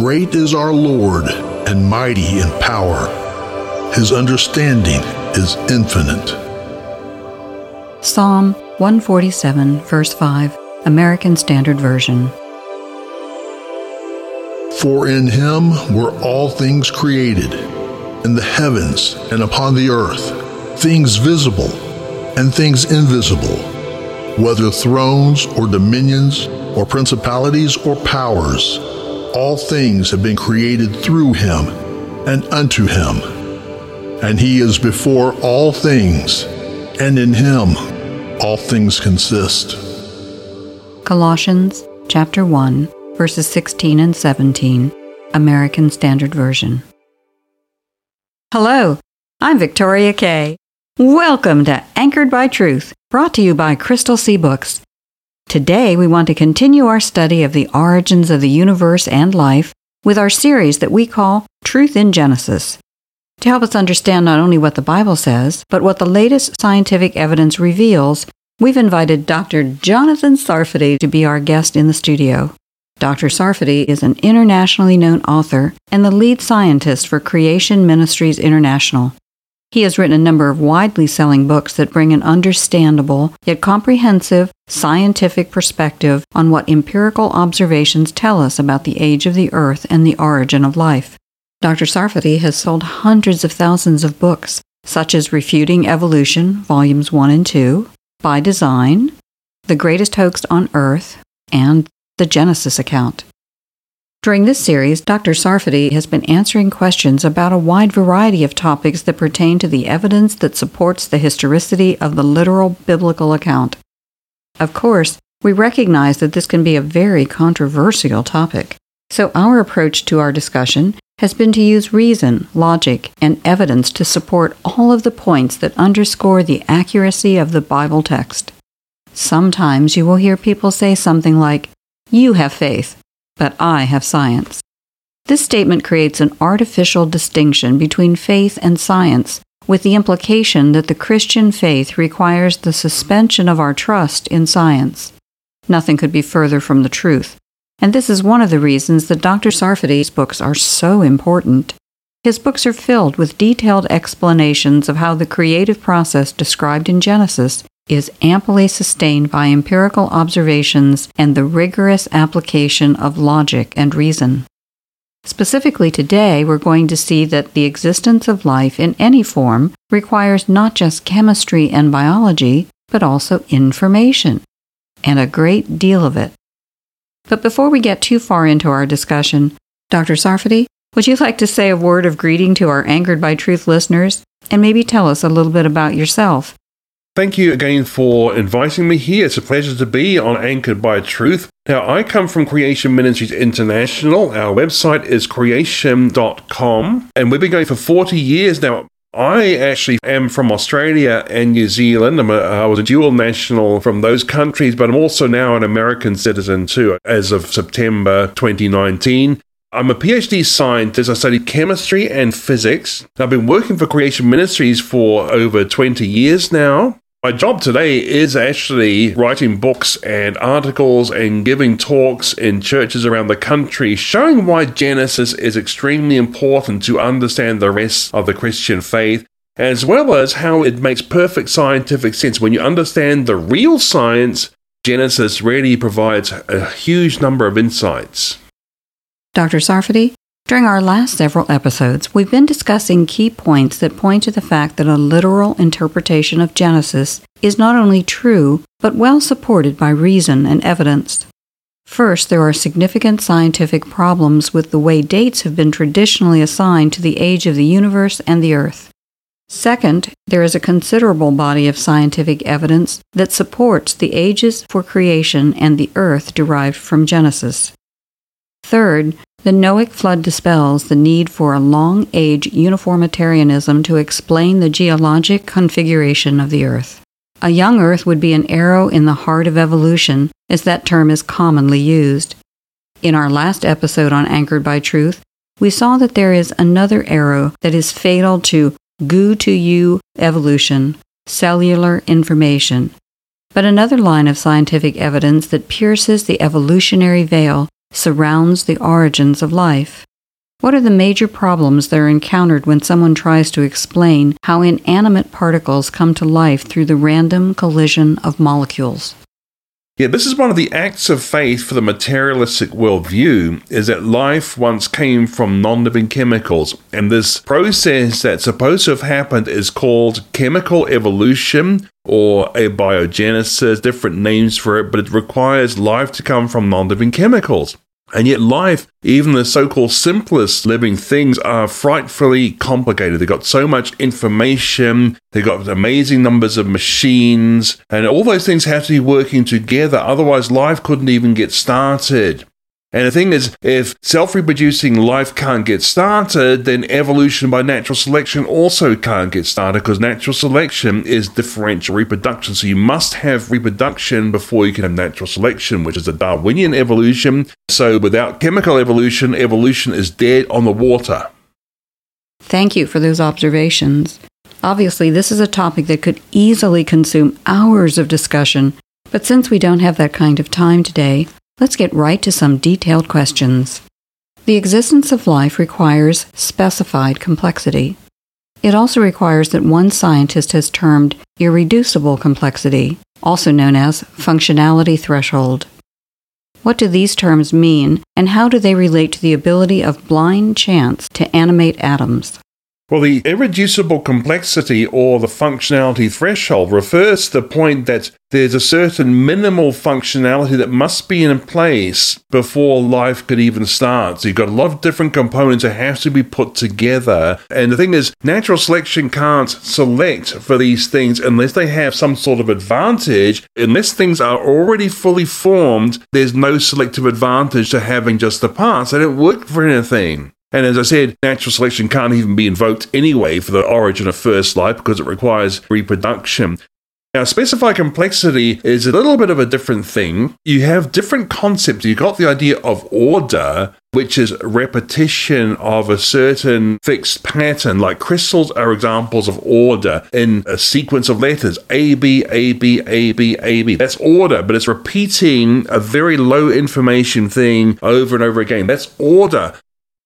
Great is our Lord, and mighty in power. His understanding is infinite. Psalm 147, verse 5, American Standard Version. For in him were all things created, in the heavens and upon the earth, things visible and things invisible, whether thrones or dominions or principalities or powers. All things have been created through him and unto him. And he is before all things, and in him all things consist. Colossians chapter 1, verses 16 and 17, American Standard Version. Hello, I'm Victoria Kay. Welcome to Anchored by Truth, brought to you by Crystal Sea Books. Today, we want to continue our study of the origins of the universe and life with our series that we call Truth in Genesis. To help us understand not only what the Bible says, but what the latest scientific evidence reveals, we've invited Dr. Jonathan Sarfati to be our guest in the studio. Dr. Sarfati is an internationally known author and the lead scientist for Creation Ministries International. He has written a number of widely selling books that bring an understandable, yet comprehensive, scientific perspective on what empirical observations tell us about the age of the earth and the origin of life. Dr. Sarfati has sold hundreds of thousands of books, such as Refuting Evolution, Volumes 1 and 2, By Design, The Greatest Hoax on Earth, and The Genesis Account. During this series, Dr. Sarfati has been answering questions about a wide variety of topics that pertain to the evidence that supports the historicity of the literal biblical account. Of course, we recognize that this can be a very controversial topic, so our approach to our discussion has been to use reason, logic, and evidence to support all of the points that underscore the accuracy of the Bible text. Sometimes you will hear people say something like, "You have faith, but I have science." This statement creates an artificial distinction between faith and science, with the implication that the Christian faith requires the suspension of our trust in science. Nothing could be further from the truth. And this is one of the reasons that Dr. Sarfati's books are so important. His books are filled with detailed explanations of how the creative process described in Genesis is amply sustained by empirical observations and the rigorous application of logic and reason. Specifically today, we're going to see that the existence of life in any form requires not just chemistry and biology, but also information, and a great deal of it. But before we get too far into our discussion, Dr. Sarfati, would you like to say a word of greeting to our Anchored by Truth listeners and maybe tell us a little bit about yourself? Thank you again for inviting me here. It's a pleasure to be on Anchored by Truth. Now, I come from Creation Ministries International. Our website is creation.com, and we've been going for 40 years now. I actually am from Australia and New Zealand. I was a dual national from those countries, but I'm also now an American citizen too, as of September 2019. I'm a PhD scientist. I studied chemistry and physics. I've been working for Creation Ministries for over 20 years now. My job today is actually writing books and articles and giving talks in churches around the country, showing why Genesis is extremely important to understand the rest of the Christian faith, as well as how it makes perfect scientific sense. When you understand the real science, Genesis really provides a huge number of insights. Dr. Sarfati, during our last several episodes, we've been discussing key points that point to the fact that a literal interpretation of Genesis is not only true, but well supported by reason and evidence. First, there are significant scientific problems with the way dates have been traditionally assigned to the age of the universe and the earth. Second, there is a considerable body of scientific evidence that supports the ages for creation and the earth derived from Genesis. Third, the Noachic flood dispels the need for a long-age uniformitarianism to explain the geologic configuration of the Earth. A young Earth would be an arrow in the heart of evolution, as that term is commonly used. In our last episode on Anchored by Truth, we saw that there is another arrow that is fatal to goo-to-you evolution, cellular information, but another line of scientific evidence that pierces the evolutionary veil surrounds the origins of life. What are the major problems that are encountered when someone tries to explain how inanimate particles come to life through the random collision of molecules? Yeah, this is one of the acts of faith for the materialistic worldview, is that life once came from non-living chemicals, and this process that's supposed to have happened is called chemical evolution or abiogenesis, different names for it, but it requires life to come from non-living chemicals. And yet life, even the so-called simplest living things, are frightfully complicated. They've got so much information, they've got amazing numbers of machines, and all those things have to be working together, otherwise life couldn't even get started. And the thing is, if self-reproducing life can't get started, then evolution by natural selection also can't get started, because natural selection is differential reproduction. So you must have reproduction before you can have natural selection, which is the Darwinian evolution. So without chemical evolution, evolution is dead on the water. Thank you for those observations. Obviously, this is a topic that could easily consume hours of discussion, but since we don't have that kind of time today, let's get right to some detailed questions. The existence of life requires specified complexity. It also requires that one scientist has termed irreducible complexity, also known as functionality threshold. What do these terms mean, and how do they relate to the ability of blind chance to animate atoms? Well, the irreducible complexity or the functionality threshold refers to the point that there's a certain minimal functionality that must be in place before life could even start. So you've got a lot of different components that have to be put together. And the thing is, natural selection can't select for these things unless they have some sort of advantage. Unless things are already fully formed, there's no selective advantage to having just the parts. They don't work for anything. And as I said, natural selection can't even be invoked anyway for the origin of first life because it requires reproduction. Now, specified complexity is a little bit of a different thing. You have different concepts. You've got the idea of order, which is repetition of a certain fixed pattern. Like crystals are examples of order in a sequence of letters. A, B, A, B, A, B, A, B. That's order, but it's repeating a very low information thing over and over again. That's order.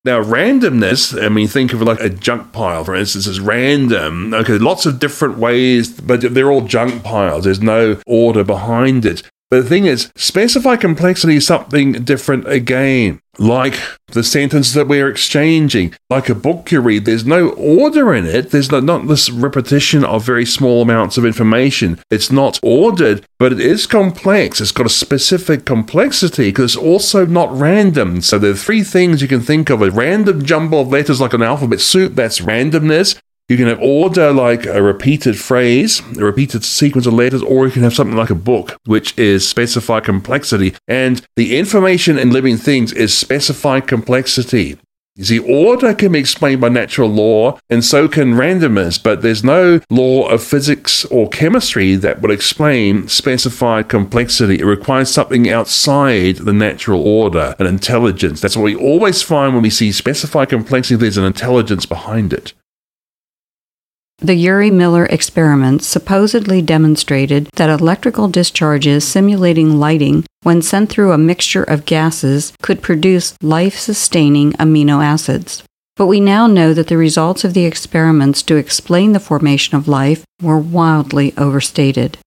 Now, randomness, I mean, think of it like a junk pile, for instance, is random. Okay, lots of different ways, but they're all junk piles. There's no order behind it. But the thing is, specified complexity is something different again. Like the sentence that we're exchanging, like a book you read, there's no order in it. There's not this repetition of very small amounts of information. It's not ordered, but it is complex. It's got a specific complexity because it's also not random. So there are three things you can think of. A random jumble of letters like an alphabet soup, that's randomness. You can have order like a repeated phrase, a repeated sequence of letters, or you can have something like a book, which is specified complexity. And the information in living things is specified complexity. You see, order can be explained by natural law, and so can randomness, but there's no law of physics or chemistry that would explain specified complexity. It requires something outside the natural order, an intelligence. That's what we always find when we see specified complexity, there's an intelligence behind it. The Urey-Miller experiments supposedly demonstrated that electrical discharges simulating lighting when sent through a mixture of gases could produce life-sustaining amino acids. But we now know that the results of the experiments to explain the formation of life were wildly overstated.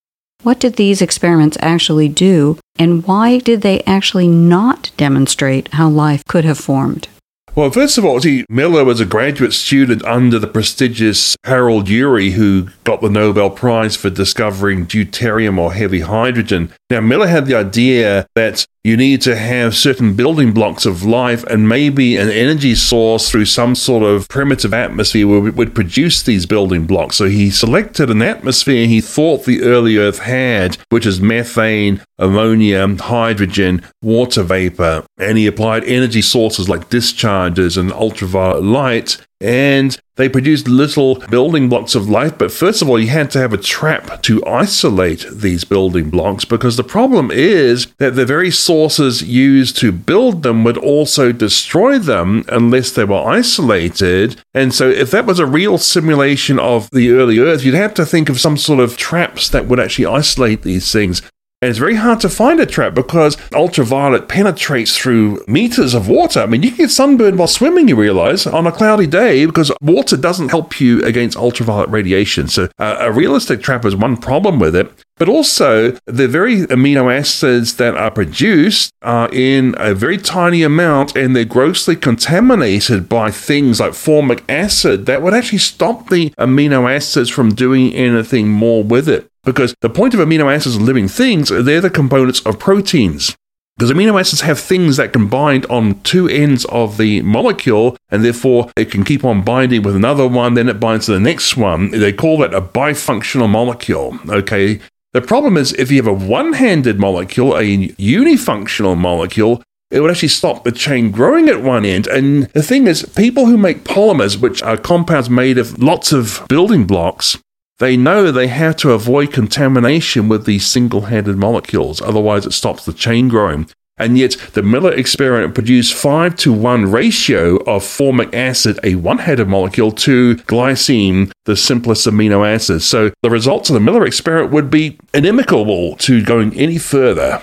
What did these experiments actually do, and why did they actually not demonstrate how life could have formed? Well, first of all, see, Miller was a graduate student under the prestigious Harold Urey, who got the Nobel Prize for discovering deuterium or heavy hydrogen. Now, Miller had the idea that You need to have certain building blocks of life, and maybe an energy source through some sort of primitive atmosphere would produce these building blocks. So he selected an atmosphere he thought the early Earth had, which is methane, ammonia, hydrogen, water vapor, and he applied energy sources like discharges and ultraviolet light, and they produced little building blocks of life. But first of all, you had to have a trap to isolate these building blocks, because the problem is that the very sources used to build them would also destroy them unless they were isolated. And so if that was a real simulation of the early Earth, you'd have to think of some sort of traps that would actually isolate these things. And it's very hard to find a trap because ultraviolet penetrates through meters of water. I mean, you can get sunburned while swimming, you realize, on a cloudy day, because water doesn't help you against ultraviolet radiation. So a realistic trap is one problem with it. But also, the very amino acids that are produced are in a very tiny amount, and they're grossly contaminated by things like formic acid that would actually stop the amino acids from doing anything more with it. Because the point of amino acids in living things, they're the components of proteins. Because amino acids have things that can bind on two ends of the molecule, and therefore it can keep on binding with another one, then it binds to the next one. They call that a bifunctional molecule, okay? The problem is if you have a one-handed molecule, a unifunctional molecule, it would actually stop the chain growing at one end. And the thing is, people who make polymers, which are compounds made of lots of building blocks, they know they have to avoid contamination with these single-handed molecules, otherwise it stops the chain growing. And yet, the Miller experiment produced 5-to-1 ratio of formic acid, a one-headed molecule, to glycine, the simplest amino acid. So the results of the Miller experiment would be inimical to going any further.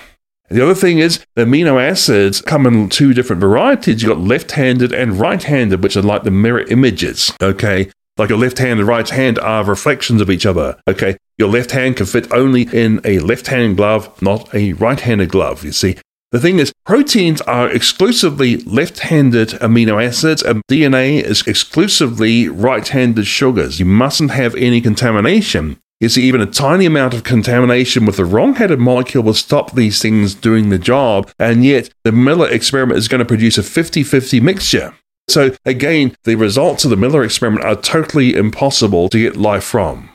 The other thing is, the amino acids come in two different varieties. You've got left-handed and right-handed, which are like the mirror images, okay? Like your left hand and right hand are reflections of each other, okay? Your left hand can fit only in a left-hand glove, not a right-handed glove, you see? The thing is, proteins are exclusively left-handed amino acids, and DNA is exclusively right-handed sugars. You mustn't have any contamination. You see, even a tiny amount of contamination with the wrong-headed molecule will stop these things doing the job, and yet the Miller experiment is going to produce a 50-50 mixture. So again, the results of the Miller experiment are totally impossible to get life from.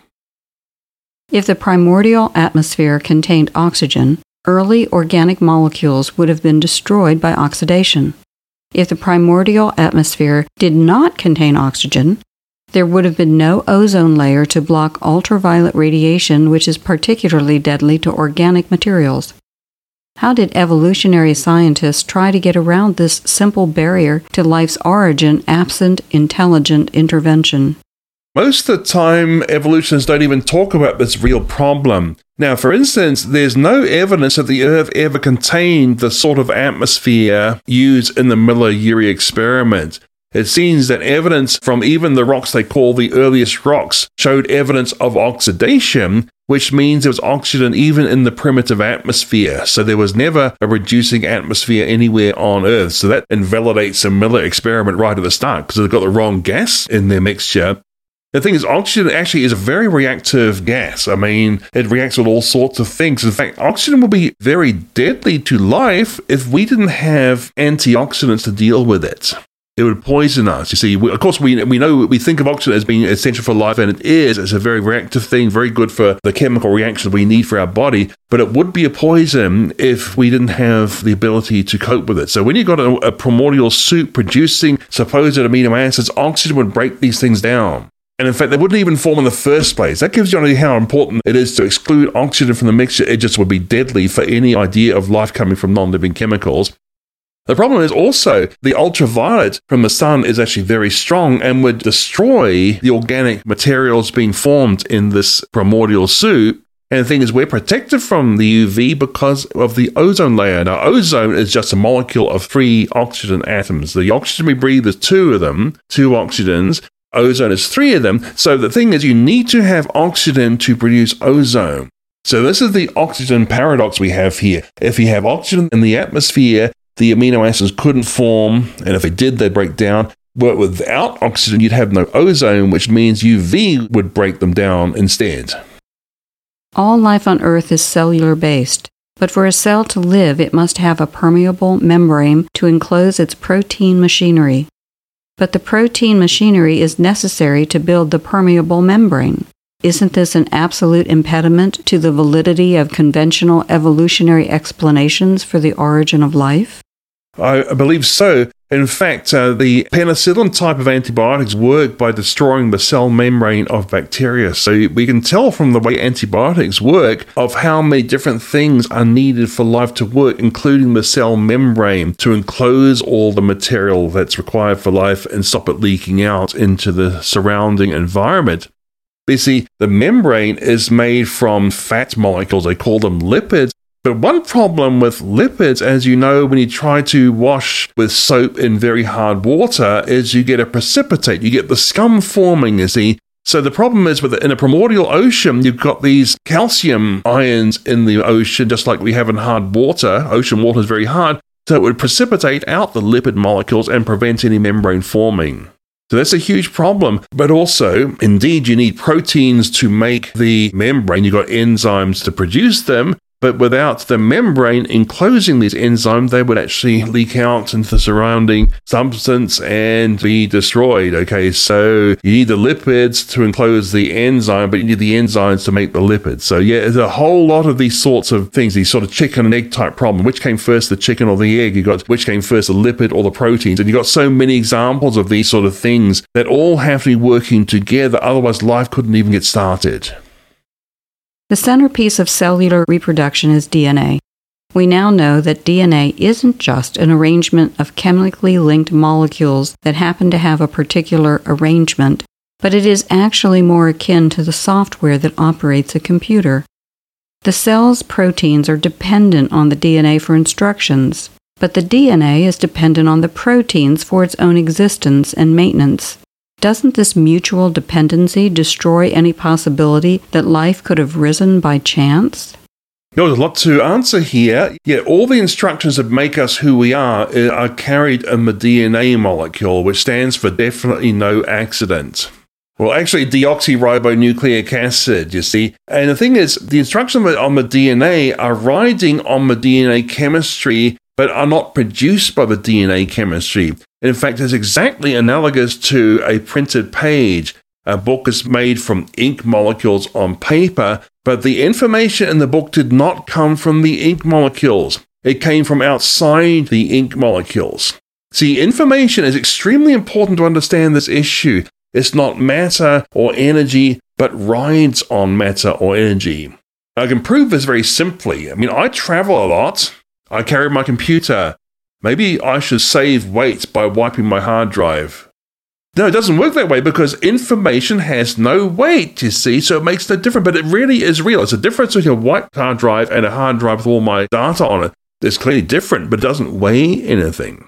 If the primordial atmosphere contained oxygen, early organic molecules would have been destroyed by oxidation. If the primordial atmosphere did not contain oxygen, there would have been no ozone layer to block ultraviolet radiation, which is particularly deadly to organic materials. How did evolutionary scientists try to get around this simple barrier to life's origin absent intelligent intervention? Most of the time, evolutionists don't even talk about this real problem. Now, for instance, there's no evidence that the Earth ever contained the sort of atmosphere used in the Miller-Urey experiment. It seems that evidence from even the rocks they call the earliest rocks showed evidence of oxidation, which means there was oxygen even in the primitive atmosphere. So there was never a reducing atmosphere anywhere on Earth. So that invalidates the Miller experiment right at the start because they've got the wrong gas in their mixture. The thing is, oxygen actually is a very reactive gas. I mean, it reacts with all sorts of things. In fact, oxygen would be very deadly to life if we didn't have antioxidants to deal with it. It would poison us. You see, we think of oxygen as being essential for life, and it is. It's a very reactive thing, very good for the chemical reactions we need for our body, but it would be a poison if we didn't have the ability to cope with it. So when you've got a primordial soup producing supposed amino acids, oxygen would break these things down. And in fact, they wouldn't even form in the first place. That gives you an idea how important it is to exclude oxygen from the mixture. It just would be deadly for any idea of life coming from non-living chemicals. The problem is also the ultraviolet from the sun is actually very strong and would destroy the organic materials being formed in this primordial soup. And the thing is, we're protected from the UV because of the ozone layer. Now, ozone is just a molecule of three oxygen atoms. The oxygen we breathe is two of them, two oxygens. Ozone is three of them. So the thing is, you need to have oxygen to produce ozone. So this is the oxygen paradox we have here. If you have oxygen in the atmosphere, the amino acids couldn't form, and if they did, they'd break down. But without oxygen, you'd have no ozone, which means UV would break them down instead. All life on Earth is cellular-based. But for a cell to live, it must have a permeable membrane to enclose its protein machinery. But the protein machinery is necessary to build the permeable membrane. Isn't this an absolute impediment to the validity of conventional evolutionary explanations for the origin of life? I believe so. In fact, the penicillin type of antibiotics work by destroying the cell membrane of bacteria. So we can tell from the way antibiotics work of how many different things are needed for life to work, including the cell membrane, to enclose all the material that's required for life and stop it leaking out into the surrounding environment. You see, the membrane is made from fat molecules. They call them lipids. But one problem with lipids, as you know, when you try to wash with soap in very hard water, is you get a precipitate. You get the scum forming, you see. So the problem is, in a primordial ocean, you've got these calcium ions in the ocean, just like we have in hard water. Ocean water is very hard, so it would precipitate out the lipid molecules and prevent any membrane forming. So that's a huge problem. But also, indeed, you need proteins to make the membrane. You've got enzymes to produce them. But without the membrane enclosing these enzymes, they would actually leak out into the surrounding substance and be destroyed. Okay, so you need the lipids to enclose the enzyme, but you need the enzymes to make the lipids. So yeah, there's a whole lot of these sorts of things, these sort of chicken and egg type problem. Which came first, the chicken or the egg? You got which came first, the lipid or the proteins? And you got so many examples of these sort of things that all have to be working together. Otherwise, life couldn't even get started. The centerpiece of cellular reproduction is DNA. We now know that DNA isn't just an arrangement of chemically linked molecules that happen to have a particular arrangement, but it is actually more akin to the software that operates a computer. The cell's proteins are dependent on the DNA for instructions, but the DNA is dependent on the proteins for its own existence and maintenance. Doesn't this mutual dependency destroy any possibility that life could have risen by chance? There's a lot to answer here. Yeah, all the instructions that make us who we are carried in the DNA molecule, which stands for definitely no accident. Well, actually, deoxyribonucleic acid, you see. And the thing is, the instructions on the DNA are riding on the DNA chemistry, but are not produced by the DNA chemistry. In fact, it's exactly analogous to a printed page. A book is made from ink molecules on paper, but the information in the book did not come from the ink molecules. It came from outside the ink molecules. See, information is extremely important to understand this issue. It's not matter or energy, but rides on matter or energy. I can prove this very simply. I mean, I travel a lot. I carry my computer. Maybe I should save weight by wiping my hard drive. No, it doesn't work that way because information has no weight, you see, so it makes no difference, but it really is real. It's a difference between a wiped hard drive and a hard drive with all my data on it. It's clearly different, but it doesn't weigh anything.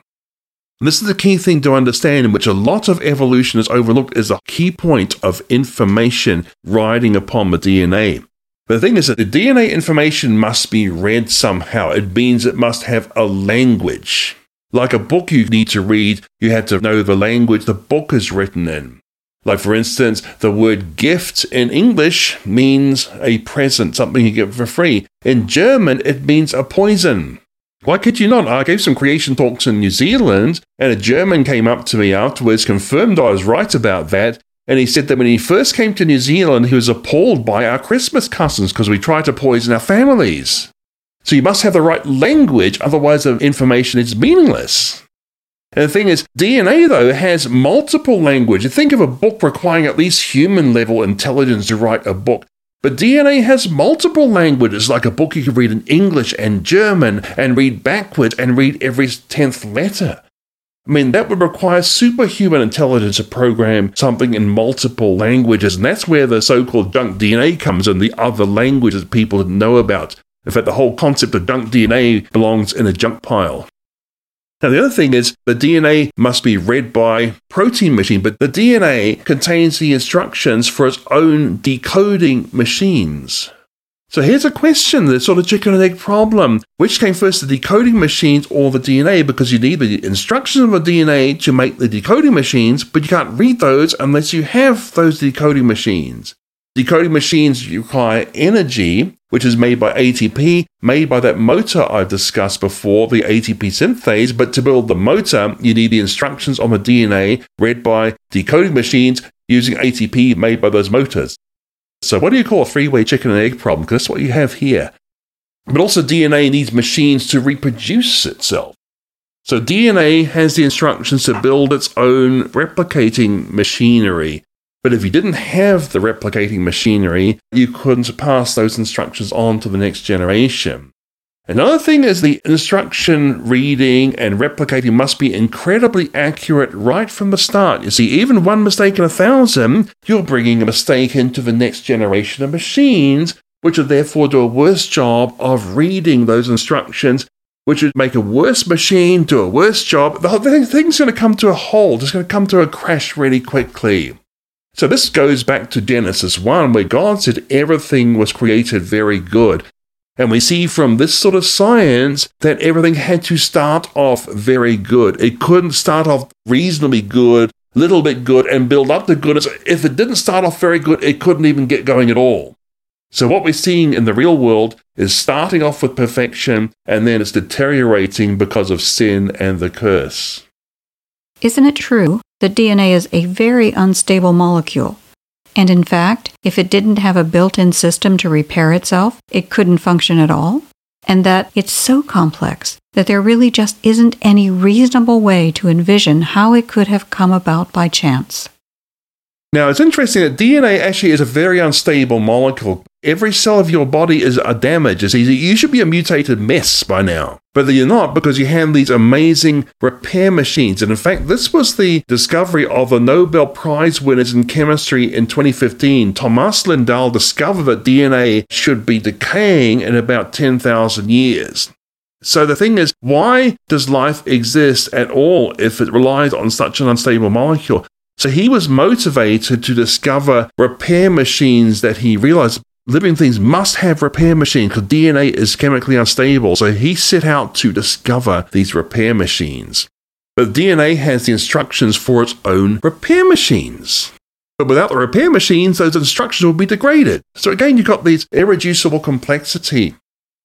And this is the key thing to understand, which a lot of evolution is overlooked, is the key point of information riding upon the DNA. The thing is that the DNA information must be read somehow. It means it must have a language. Like a book you need to read, you have to know the language the book is written in. Like, for instance, the word gift in English means a present, something you get for free. In German, it means a poison. Why could you not? I gave some creation talks in New Zealand, and a German came up to me afterwards, confirmed I was right about that. And he said that when he first came to New Zealand, he was appalled by our Christmas customs because we try to poison our families. So you must have the right language, otherwise the information is meaningless. And the thing is, DNA, though, has multiple languages. Think of a book requiring at least human-level intelligence to write a book. But DNA has multiple languages, like a book you can read in English and German and read backwards and read every 10th letter. I mean, that would require superhuman intelligence to program something in multiple languages, and that's where the so-called junk DNA comes in, the other languages people didn't know about. In fact, the whole concept of junk DNA belongs in a junk pile. Now, the other thing is, the DNA must be read by protein machine, but the DNA contains the instructions for its own decoding machines. So here's a question, the sort of chicken and egg problem. Which came first, the decoding machines or the DNA? Because you need the instructions of the DNA to make the decoding machines, but you can't read those unless you have those decoding machines. Decoding machines require energy, which is made by ATP, made by that motor I've discussed before, the ATP synthase. But to build the motor, you need the instructions on the DNA read by decoding machines using ATP made by those motors. So what do you call a three-way chicken and egg problem? Because that's what you have here. But also DNA needs machines to reproduce itself. So DNA has the instructions to build its own replicating machinery. But if you didn't have the replicating machinery, you couldn't pass those instructions on to the next generation. Another thing is the instruction reading and replicating must be incredibly accurate right from the start. You see, even one mistake in 1,000, you're bringing a mistake into the next generation of machines, which would therefore do a worse job of reading those instructions, which would make a worse machine do a worse job. The whole thing's going to come to a halt. It's going to come to a crash really quickly. So this goes back to Genesis 1, where God said everything was created very good. And we see from this sort of science that everything had to start off very good. It couldn't start off reasonably good, little bit good, and build up the goodness. If it didn't start off very good, it couldn't even get going at all. So what we're seeing in the real world is starting off with perfection, and then it's deteriorating because of sin and the curse. Isn't it true that DNA is a very unstable molecule? And in fact, if it didn't have a built-in system to repair itself, it couldn't function at all? And that it's so complex that there really just isn't any reasonable way to envision how it could have come about by chance? Now, it's interesting that DNA actually is a very unstable molecule. Every cell of your body is damaged. You should be a mutated mess by now. But you're not, because you have these amazing repair machines. And in fact, this was the discovery of the Nobel Prize winners in chemistry in 2015. Thomas Lindahl discovered that DNA should be decaying in about 10,000 years. So the thing is, why does life exist at all if it relies on such an unstable molecule? So he was motivated to discover repair machines that he realized living things must have repair machines because DNA is chemically unstable. So he set out to discover these repair machines. But DNA has the instructions for its own repair machines. But without the repair machines, those instructions will be degraded. So again, you've got these irreducible complexity.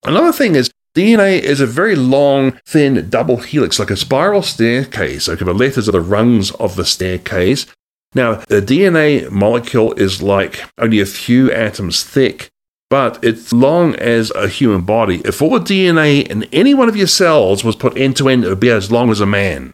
Another thing is, DNA is a very long, thin double helix, like a spiral staircase. Okay, the letters are the rungs of the staircase. Now, the DNA molecule is like only a few atoms thick, but it's long as a human body. If all the DNA in any one of your cells was put end to end, it would be as long as a man.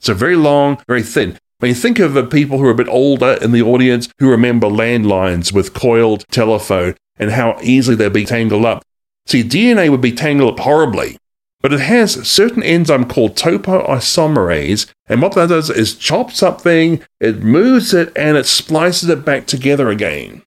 So very long, very thin. When you think of the people who are a bit older in the audience who remember landlines with coiled telephone and how easily they'd be tangled up. See, DNA would be tangled up horribly, but it has a certain enzyme called topoisomerase, and what that does is chops something, it moves it, and it splices it back together again.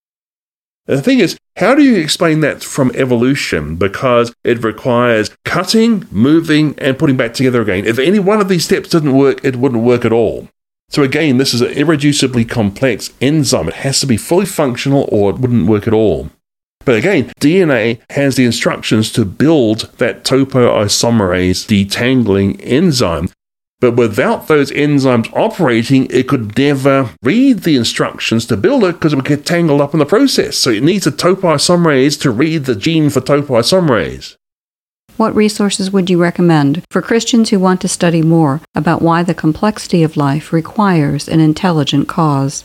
And the thing is, how do you explain that from evolution? Because it requires cutting, moving, and putting back together again. If any one of these steps didn't work, it wouldn't work at all. So again, this is an irreducibly complex enzyme. It has to be fully functional or it wouldn't work at all. But again, DNA has the instructions to build that topoisomerase detangling enzyme. But without those enzymes operating, it could never read the instructions to build it because it would get tangled up in the process. So it needs a topoisomerase to read the gene for topoisomerase. What resources would you recommend for Christians who want to study more about why the complexity of life requires an intelligent cause?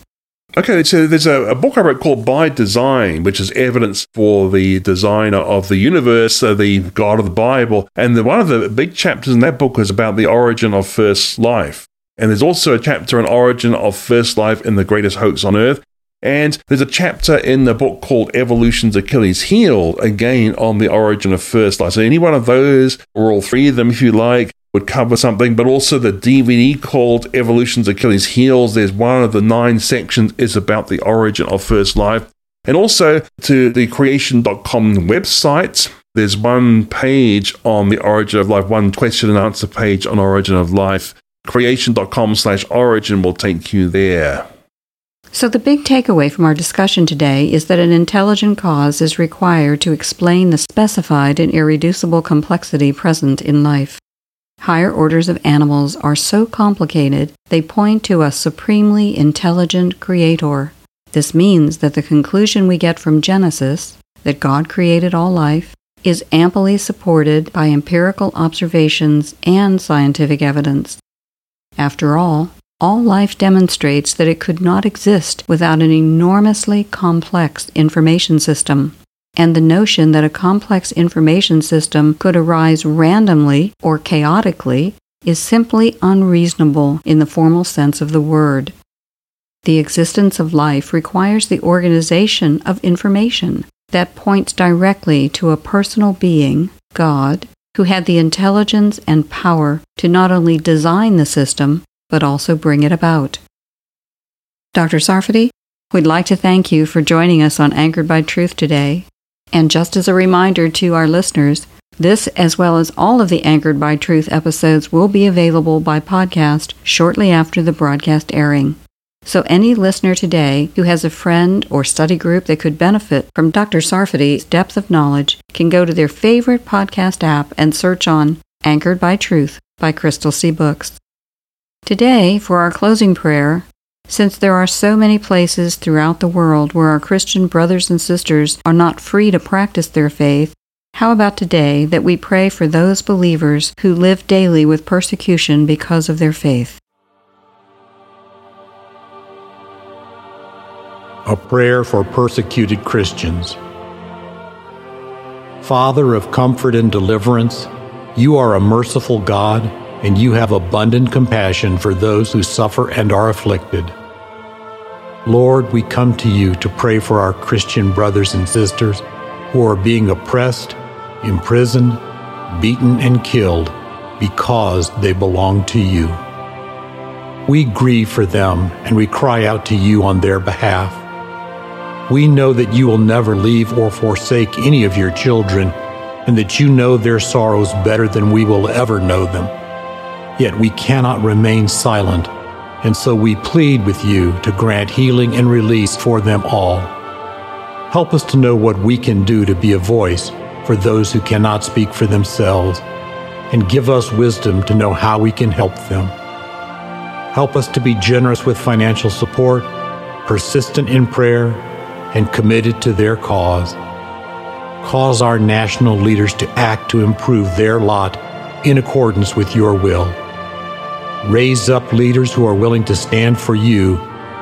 Okay, so there's a book I wrote called By Design, which is evidence for the designer of the universe, so the God of the Bible. And one of the big chapters in that book is about the origin of first life. And there's also a chapter on origin of first life in The Greatest Hoax on Earth. And there's a chapter in the book called Evolution's Achilles Heel, again, on the origin of first life. So any one of those, or all three of them, if you like, would cover something, but also the DVD called Evolution's Achilles Heel. There's one of the 9 sections is about the origin of first life. And also to the creation.com website, there's one page on the origin of life, one question and answer page on origin of life. Creation.com/origin will take you there. So the big takeaway from our discussion today is that an intelligent cause is required to explain the specified and irreducible complexity present in life. Higher orders of animals are so complicated, they point to a supremely intelligent creator. This means that the conclusion we get from Genesis, that God created all life, is amply supported by empirical observations and scientific evidence. After all life demonstrates that it could not exist without an enormously complex information system, and the notion that a complex information system could arise randomly or chaotically is simply unreasonable in the formal sense of the word. The existence of life requires the organization of information that points directly to a personal being, God, who had the intelligence and power to not only design the system, but also bring it about. Dr. Sarfati, we'd like to thank you for joining us on Anchored by Truth today. And just as a reminder to our listeners, this, as well as all of the Anchored by Truth episodes, will be available by podcast shortly after the broadcast airing. So any listener today who has a friend or study group that could benefit from Dr. Sarfati's depth of knowledge can go to their favorite podcast app and search on Anchored by Truth by Crystal Sea Books. Today, for our closing prayer, since there are so many places throughout the world where our Christian brothers and sisters are not free to practice their faith, how about today that we pray for those believers who live daily with persecution because of their faith? A prayer for persecuted Christians. Father of comfort and deliverance, you are a merciful God, and you have abundant compassion for those who suffer and are afflicted. Lord, we come to you to pray for our Christian brothers and sisters who are being oppressed, imprisoned, beaten, and killed because they belong to you. We grieve for them, and we cry out to you on their behalf. We know that you will never leave or forsake any of your children, and that you know their sorrows better than we will ever know them. Yet we cannot remain silent, and so we plead with you to grant healing and release for them all. Help us to know what we can do to be a voice for those who cannot speak for themselves, and give us wisdom to know how we can help them. Help us to be generous with financial support, persistent in prayer, and committed to their cause. Cause our national leaders to act to improve their lot in accordance with your will. Raise up leaders who are willing to stand for you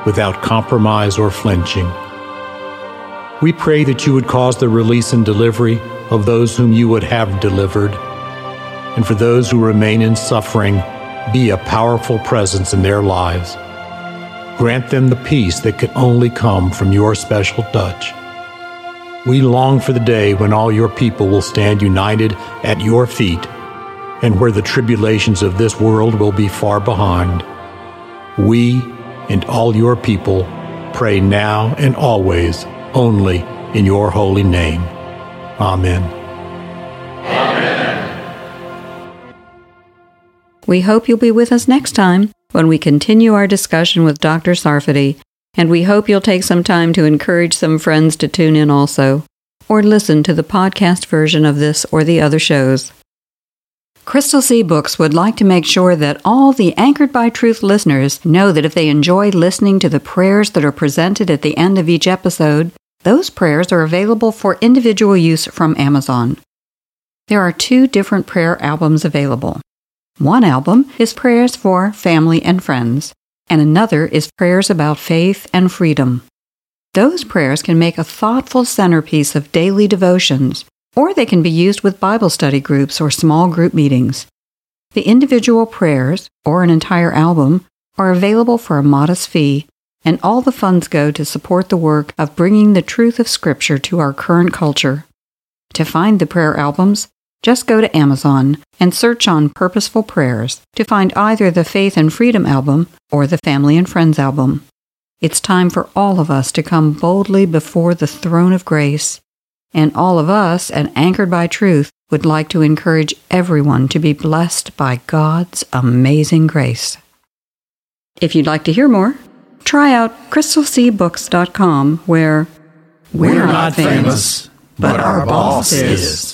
without compromise or flinching. We pray that you would cause the release and delivery of those whom you would have delivered, and for those who remain in suffering, be a powerful presence in their lives. Grant them the peace that can only come from your special touch. We long for the day when all your people will stand united at your feet, and where the tribulations of this world will be far behind. We and all your people pray now and always, only in your holy name. Amen. Amen. We hope you'll be with us next time when we continue our discussion with Dr. Sarfati, and we hope you'll take some time to encourage some friends to tune in also, or listen to the podcast version of this or the other shows. Crystal Sea Books would like to make sure that all the Anchored by Truth listeners know that if they enjoy listening to the prayers that are presented at the end of each episode, those prayers are available for individual use from Amazon. There are 2 different prayer albums available. One album is prayers for family and friends, and another is prayers about faith and freedom. Those prayers can make a thoughtful centerpiece of daily devotions, or they can be used with Bible study groups or small group meetings. The individual prayers, or an entire album, are available for a modest fee, and all the funds go to support the work of bringing the truth of Scripture to our current culture. To find the prayer albums, just go to Amazon and search on Purposeful Prayers to find either the Faith and Freedom album or the Family and Friends album. It's time for all of us to come boldly before the throne of grace. And all of us at Anchored by Truth would like to encourage everyone to be blessed by God's amazing grace. If you'd like to hear more, try out crystalseabooks.com where we're not famous, but our boss is.